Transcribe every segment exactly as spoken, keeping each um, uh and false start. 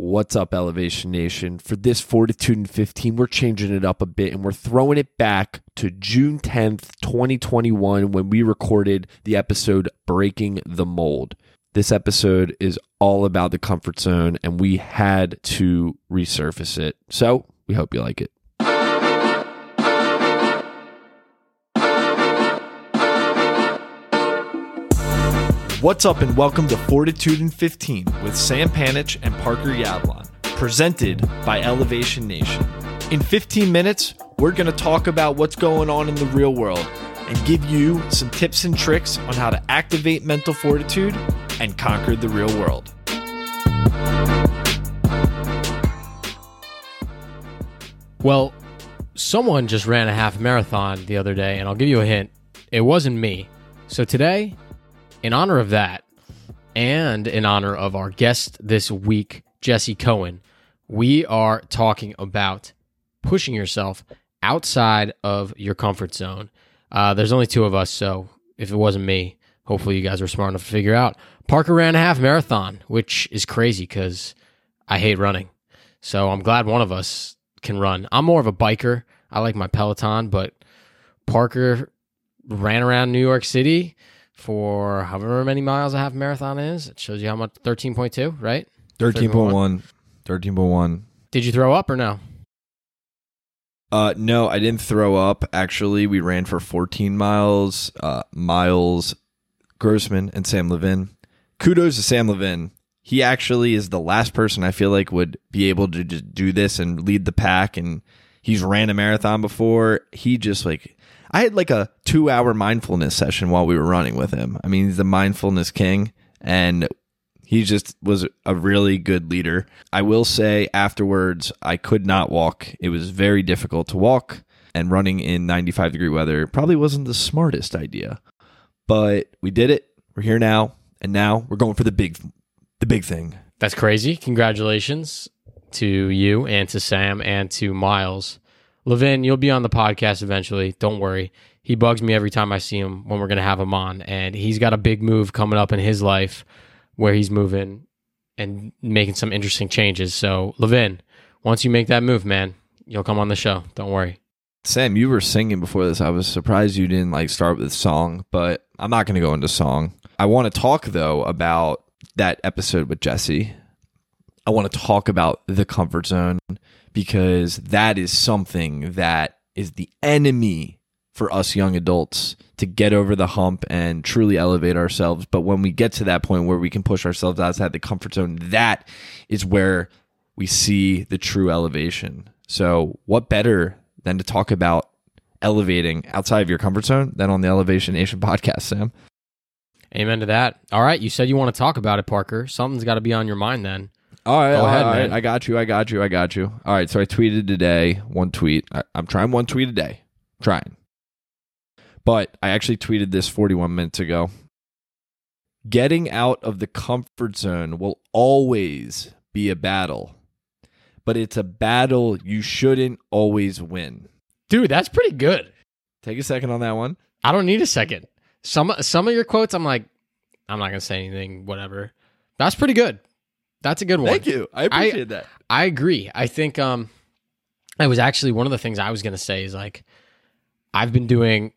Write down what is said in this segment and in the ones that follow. What's up, Elevation Nation? For this Fortitude in fifteen, we're changing it up a bit, and we're throwing it back to June tenth, twenty twenty-one, when we recorded the episode Breaking the Mold. This episode is all about the comfort zone, and we had to resurface it. So we hope you like it. What's up, and welcome to Fortitude in fifteen with Sam Panitch and Parker Yadlon, presented by Elevation Nation. In fifteen minutes, we're going to talk about what's going on in the real world and give you some tips and tricks on how to activate mental fortitude and conquer the real world. Well, someone just ran a half marathon the other day, and I'll give you a hint. It wasn't me. So today, in honor of that, and in honor of our guest this week, Jesse Cohen, we are talking about pushing yourself outside of your comfort zone. Uh, there's only two of us, so if it wasn't me, hopefully you guys were smart enough to figure out. Parker ran a half marathon, which is crazy because I hate running. So I'm glad one of us can run. I'm more of a biker. I like my Peloton, but Parker ran around New York City for however many miles a half marathon is. It shows you how much. Thirteen point two, right? Thirteen point one. thirteen point one. Did you throw up or no? Uh, no, I didn't throw up. Actually, we ran for fourteen miles. Uh, Miles Grossman and Sam Levin. Kudos to Sam Levin. He actually is the last person I feel like would be able to just do this and lead the pack. And he's ran a marathon before. He just like. I had like a two-hour mindfulness session while we were running with him. I mean, he's the mindfulness king, and he just was a really good leader. I will say afterwards, I could not walk. It was very difficult to walk, and running in ninety-five degree weather probably wasn't the smartest idea. But we did it. We're here now, and now we're going for the big, the big thing. That's crazy. Congratulations to you and to Sam and to Miles. Levin, you'll be on the podcast eventually. Don't worry. He bugs me every time I see him when we're going to have him on. And he's got a big move coming up in his life where he's moving and making some interesting changes. So, Levin, once you make that move, man, you'll come on the show. Don't worry. Sam, you were singing before this. I was surprised you didn't like start with song, but I'm not going to go into song. I want to talk, though, about that episode with Jesse. I want to talk about the comfort zone, because that is something that is the enemy for us young adults to get over the hump and truly elevate ourselves. But when we get to that point where we can push ourselves outside the comfort zone, that is where we see the true elevation. So what better than to talk about elevating outside of your comfort zone than on the Elevation Nation podcast, Sam? Amen to that. All right, you said you want to talk about it, Parker. Something's got to be on your mind then. All right, Go ahead, all right. I got you, I got you, I got you. All right, so I tweeted today, one tweet. I, I'm trying one tweet a day, I'm trying. But I actually tweeted this forty-one minutes ago. Getting out of the comfort zone will always be a battle, but it's a battle you shouldn't always win. Dude, that's pretty good. Take a second on that one. I don't need a second. Some, some of your quotes, I'm like, I'm not going to say anything, whatever. That's pretty good. That's a good one. Thank you. I appreciate I, that. I agree. I think um, I was actually one of the things I was going to say is like, I've been doing,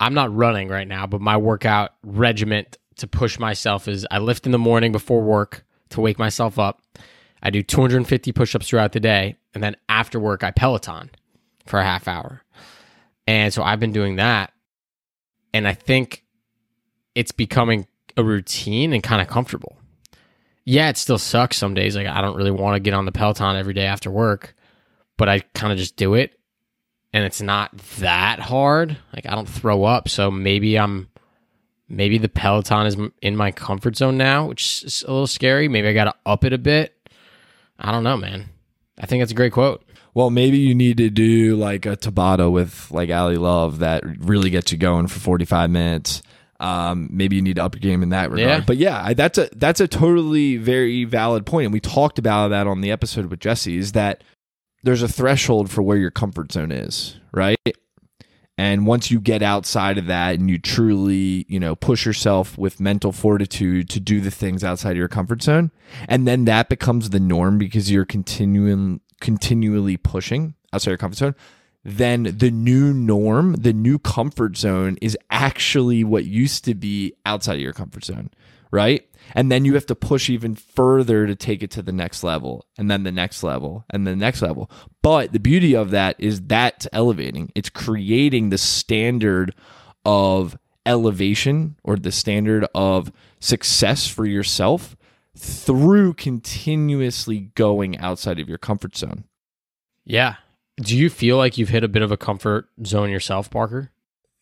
I'm not running right now, but my workout regiment to push myself is I lift in the morning before work to wake myself up. I do two hundred fifty push-ups throughout the day. And then after work, I Peloton for a half hour. And so I've been doing that. And I think it's becoming a routine and kind of comfortable. Yeah, it still sucks some days. Like, I don't really want to get on the Peloton every day after work, but I kind of just do it, and it's not that hard. Like, I don't throw up, so maybe I'm, maybe the Peloton is in my comfort zone now, which is a little scary. Maybe I got to up it a bit. I don't know, man. I think that's a great quote. Well, maybe you need to do like a Tabata with like Allie Love that really gets you going for forty-five minutes. Um, maybe you need to up your game in that regard. Yeah. But yeah, I, that's a that's a totally very valid point. And we talked about that on the episode with Jesse, is that there's a threshold for where your comfort zone is, right? And once you get outside of that and you truly, you know, push yourself with mental fortitude to do the things outside of your comfort zone, and then that becomes the norm because you're continuing, continually pushing outside your comfort zone, then the new norm, the new comfort zone is actually what used to be outside of your comfort zone, right? And then you have to push even further to take it to the next level, and then the next level, and the next level. But the beauty of that is that's elevating. It's creating the standard of elevation or the standard of success for yourself through continuously going outside of your comfort zone. Yeah. Do you feel like you've hit a bit of a comfort zone yourself, Parker?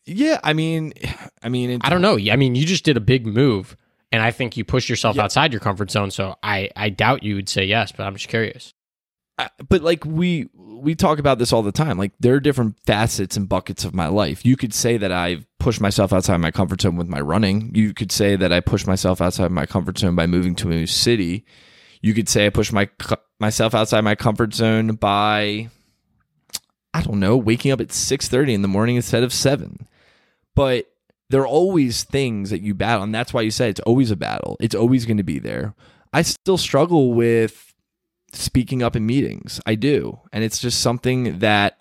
Yeah, I mean, I mean, I don't know. I mean, you just did a big move. And I think you pushed yourself yeah. outside your comfort zone, so I, I doubt you would say yes, but I'm just curious. I, but like we we talk about this all the time. Like there are different facets and buckets of my life. You could say that I've pushed myself outside my comfort zone with my running. You could say that I pushed myself outside my comfort zone by moving to a new city. You could say I pushed my myself outside my comfort zone by, I don't know, waking up at six thirty in the morning instead of seven. But there are always things that you battle, and that's why you said it's always a battle. It's always going to be there. I still struggle with speaking up in meetings. I do, and it's just something that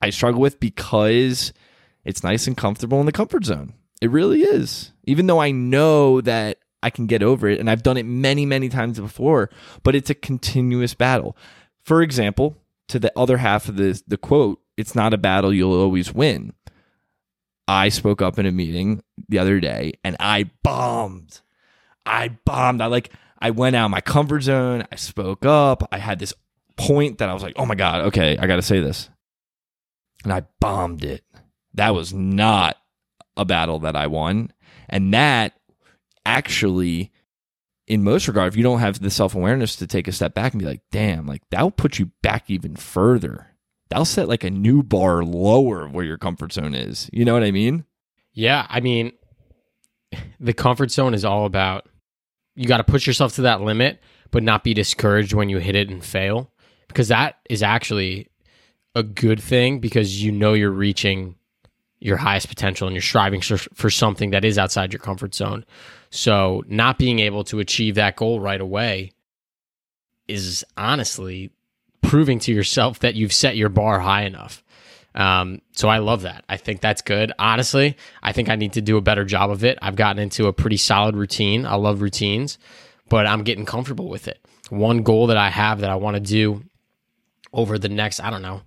I struggle with because it's nice and comfortable in the comfort zone. It really is, even though I know that I can get over it, and I've done it many, many times before, but it's a continuous battle. For example, to the other half of the, the quote, it's not a battle you'll always win. I spoke up in a meeting the other day and I bombed. I bombed. I like I went out of my comfort zone. I spoke up. I had this point that I was like, oh my God, okay, I got to say this. And I bombed it. That was not a battle that I won. And that actually, in most regard, if you don't have the self-awareness to take a step back and be like, damn, like that'll put you back even further. That'll set like a new bar lower of where your comfort zone is. You know what I mean? Yeah. I mean, the comfort zone is all about, you got to push yourself to that limit, but not be discouraged when you hit it and fail, because that is actually a good thing because you know you're reaching your highest potential and you're striving for something that is outside your comfort zone. So not being able to achieve that goal right away is honestly proving to yourself that you've set your bar high enough. Um, so I love that. I think that's good. Honestly, I think I need to do a better job of it. I've gotten into a pretty solid routine. I love routines, but I'm getting comfortable with it. One goal that I have that I want to do over the next, I don't know,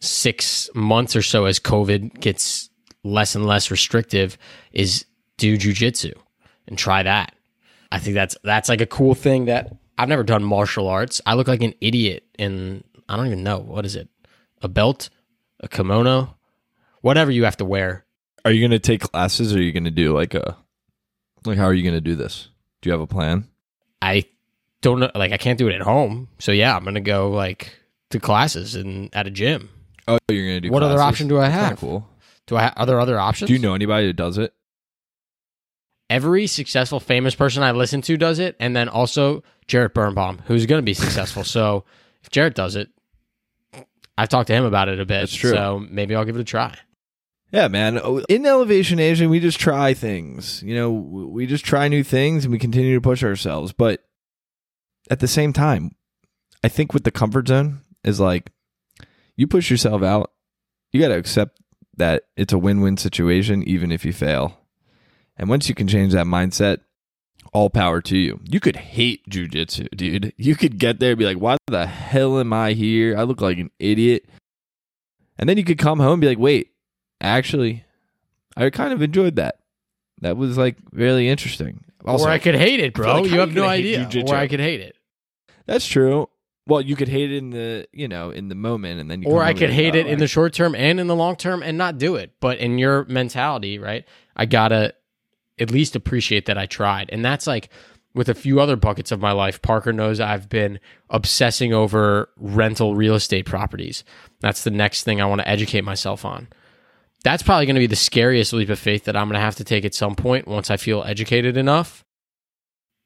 six months or so as COVID gets less and less restrictive is do jujitsu and try that. I think that's that's like a cool thing that I've never done martial arts. I look like an idiot in, I don't even know, what is it? A belt? A kimono? Whatever you have to wear. Are you going to take classes or are you going to do like a, like how are you going to do this? Do you have a plan? I don't know. Like I can't do it at home. So yeah, I'm going to go like to classes and at a gym. Oh, you're going to do what classes? Other option do I have? That's not cool. Do I have, are there other options? Do you know anybody that does it? Every successful famous person I listen to does it. And then also Jarrett Birnbaum, who's going to be successful. So if Jarrett does it, I've talked to him about it a bit. That's true. So maybe I'll give it a try. Yeah, man. In Elevation Asia, we just try things. You know, we just try new things and we continue to push ourselves. But at the same time, I think with the comfort zone is like you push yourself out. You got to accept that it's a win-win situation, even if you fail. And once you can change that mindset, all power to you. You could hate jujitsu, dude. You could get there and be like, why the hell am I here? I look like an idiot. And then you could come home and be like, wait, actually, I kind of enjoyed that. That was like really interesting. Also, or I could hate it, bro. Like, you have no idea. Jiu-jitsu? Or I could hate it. That's true. Well, you could hate it in the, you know, in the moment, and then you. Or I could hate it in the short term and in the long term and not do it. But in your mentality, right? I gotta at least appreciate that I tried. And that's like with a few other buckets of my life. Parker knows I've been obsessing over rental real estate properties. That's the next thing I want to educate myself on. That's probably going to be the scariest leap of faith that I'm going to have to take at some point once I feel educated enough.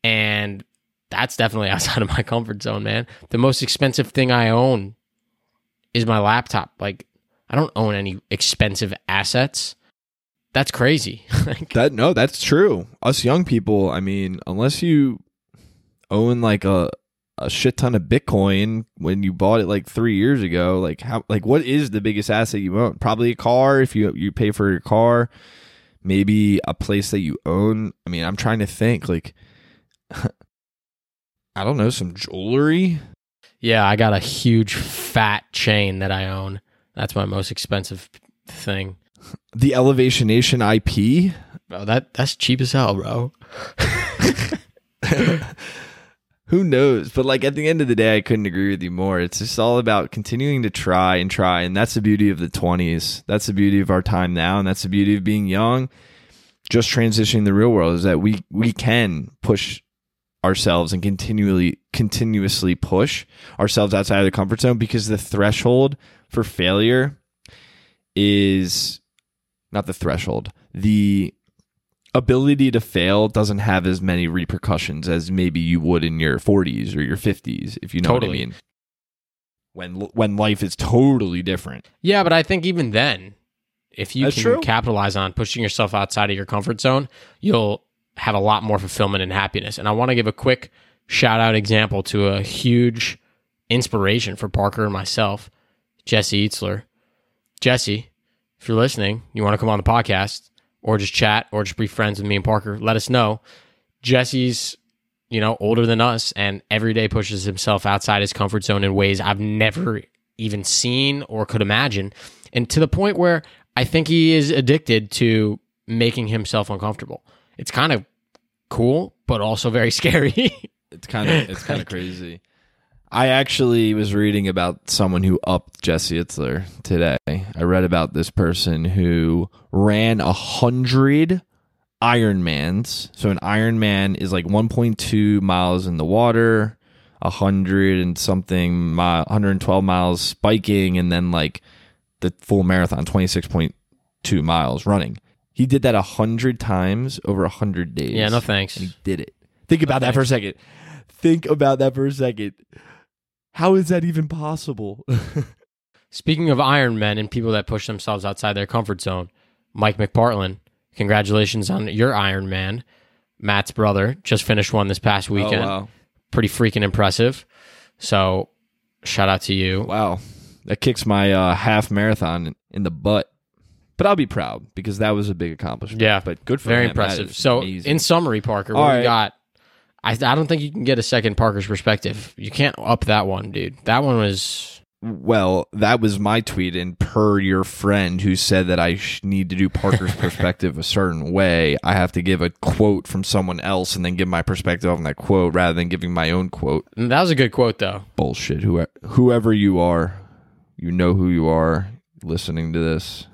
And that's definitely outside of my comfort zone, man. The most expensive thing I own is my laptop. Like I don't own any expensive assets. That's crazy. like, that no, that's true. Us young people, I mean, unless you own like a a shit ton of Bitcoin when you bought it like three years ago, like how, like what is the biggest asset you own? Probably a car if you you pay for your car. Maybe a place that you own. I mean, I'm trying to think like, I don't know, some jewelry. Yeah, I got a huge fat chain that I own. That's my most expensive thing. The Elevation Nation I P. Bro, that, that's cheap as hell, bro. Who knows? But like at the end of the day, I couldn't agree with you more. It's just all about continuing to try and try. And that's the beauty of the twenties. That's the beauty of our time now. And that's the beauty of being young, just transitioning the real world, is that we we can push ourselves and continually continuously push ourselves outside of the comfort zone, because the threshold for failure is not the threshold. The ability to fail doesn't have as many repercussions as maybe you would in your forties or your fifties, if you know totally. What I mean. When when life is totally different. Yeah, but I think even then, if you That's can true. capitalize on pushing yourself outside of your comfort zone, you'll have a lot more fulfillment and happiness. And I want to give a quick shout out example to a huge inspiration for Parker and myself, Jesse Itzler. Jesse, if you're listening, you want to come on the podcast, or just chat, or just be friends with me and Parker, let us know. Jesse's, you know, older than us, and every day pushes himself outside his comfort zone in ways I've never even seen or could imagine, and to the point where I think he is addicted to making himself uncomfortable. It's kind of cool, but also very scary. It's kind of it's kind of crazy. I actually was reading about someone who upped Jesse Itzler today. I read about this person who ran a hundred Ironmans. So an Ironman is like one point two miles in the water, a hundred and something, mile, one hundred twelve miles biking, and then like the full marathon, twenty-six point two miles running. He did that a hundred times over a hundred days. Yeah, no thanks. And he did it. Think about no that thanks. for a second. Think about that for a second. How is that even possible? Speaking of Ironmen and people that push themselves outside their comfort zone, Mike McPartland, congratulations on your Ironman. Matt's brother just finished one this past weekend. Oh, wow. Pretty freaking impressive. So shout out to you. Wow. That kicks my uh, half marathon in the butt. But I'll be proud because that was a big accomplishment. Yeah. But good for him. Very impressive. So amazing. In summary, Parker, what do you got? I, I don't think you can get a second Parker's perspective. You can't up that one, dude. That one was... Well, that was my tweet, and per your friend who said that I sh- need to do Parker's perspective a certain way, I have to give a quote from someone else and then give my perspective on that quote rather than giving my own quote. That was a good quote, though. Bullshit. Whoever, whoever you are, you know who you are listening to this.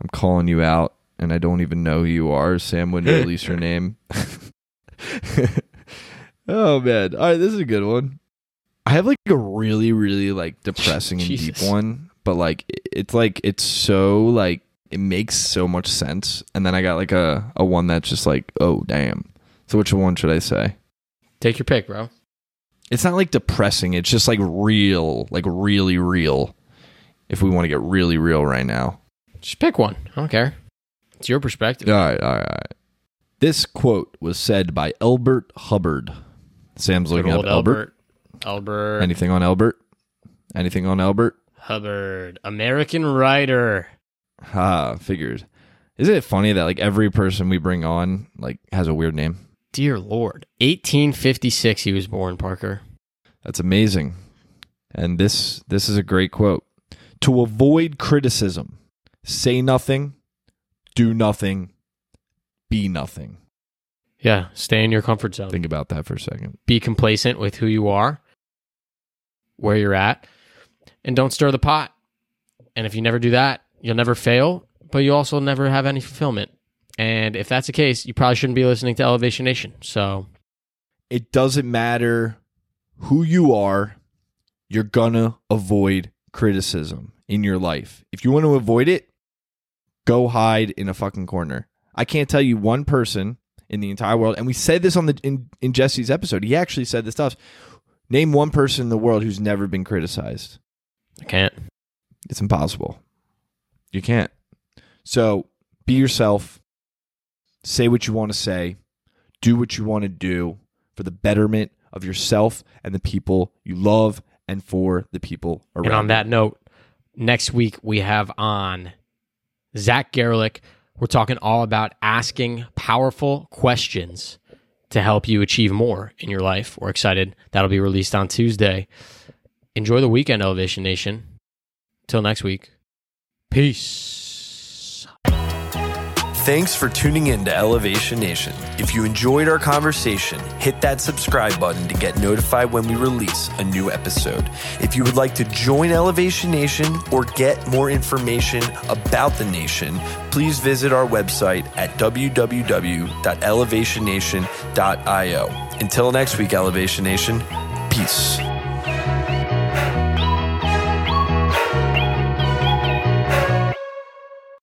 I'm calling you out, and I don't even know who you are. Sam wouldn't release your name. Oh, man. All right, this is a good one. I have like a really, really like depressing and deep one, but like it's like it's so like it makes so much sense. And then I got like a, a one that's just like, oh, damn. So which one should I say? Take your pick, bro. It's not like depressing. It's just like real, like really real. If we want to get really real right now. Just pick one. I don't care. It's your perspective. All right, all right, all right. This quote was said by Elbert Hubbard. Sam's good looking up Elbert. Elbert. Elbert. Anything on Elbert? Anything on Elbert? Hubbard. American writer. Ha, figures. Isn't it funny that like every person we bring on like has a weird name? Dear Lord. eighteen fifty-six he was born, Parker. That's amazing. And this this is a great quote. To avoid criticism, say nothing, do nothing, be nothing. Yeah, stay in your comfort zone. Think about that for a second. Be complacent with who you are, where you're at, and don't stir the pot. And if you never do that, you'll never fail, but you also never have any fulfillment. And if that's the case, you probably shouldn't be listening to Elevation Nation. So it doesn't matter who you are, you're gonna avoid criticism in your life. If you want to avoid it, go hide in a fucking corner. I can't tell you one person in the entire world, and we said this on the in, in Jesse's episode. He actually said this stuff. Name one person in the world who's never been criticized. I can't. It's impossible. You can't. So be yourself. Say what you want to say. Do what you want to do for the betterment of yourself and the people you love and for the people around you. And on that note, next week we have on Zach Gerlick. We're talking all about asking powerful questions to help you achieve more in your life. We're excited. That'll be released on Tuesday. Enjoy the weekend, Elevation Nation. Till next week. Peace. Thanks for tuning in to Elevation Nation. If you enjoyed our conversation, hit that subscribe button to get notified when we release a new episode. If you would like to join Elevation Nation or get more information about the nation, please visit our website at w w w dot elevation nation dot i o. Until next week, Elevation Nation, peace.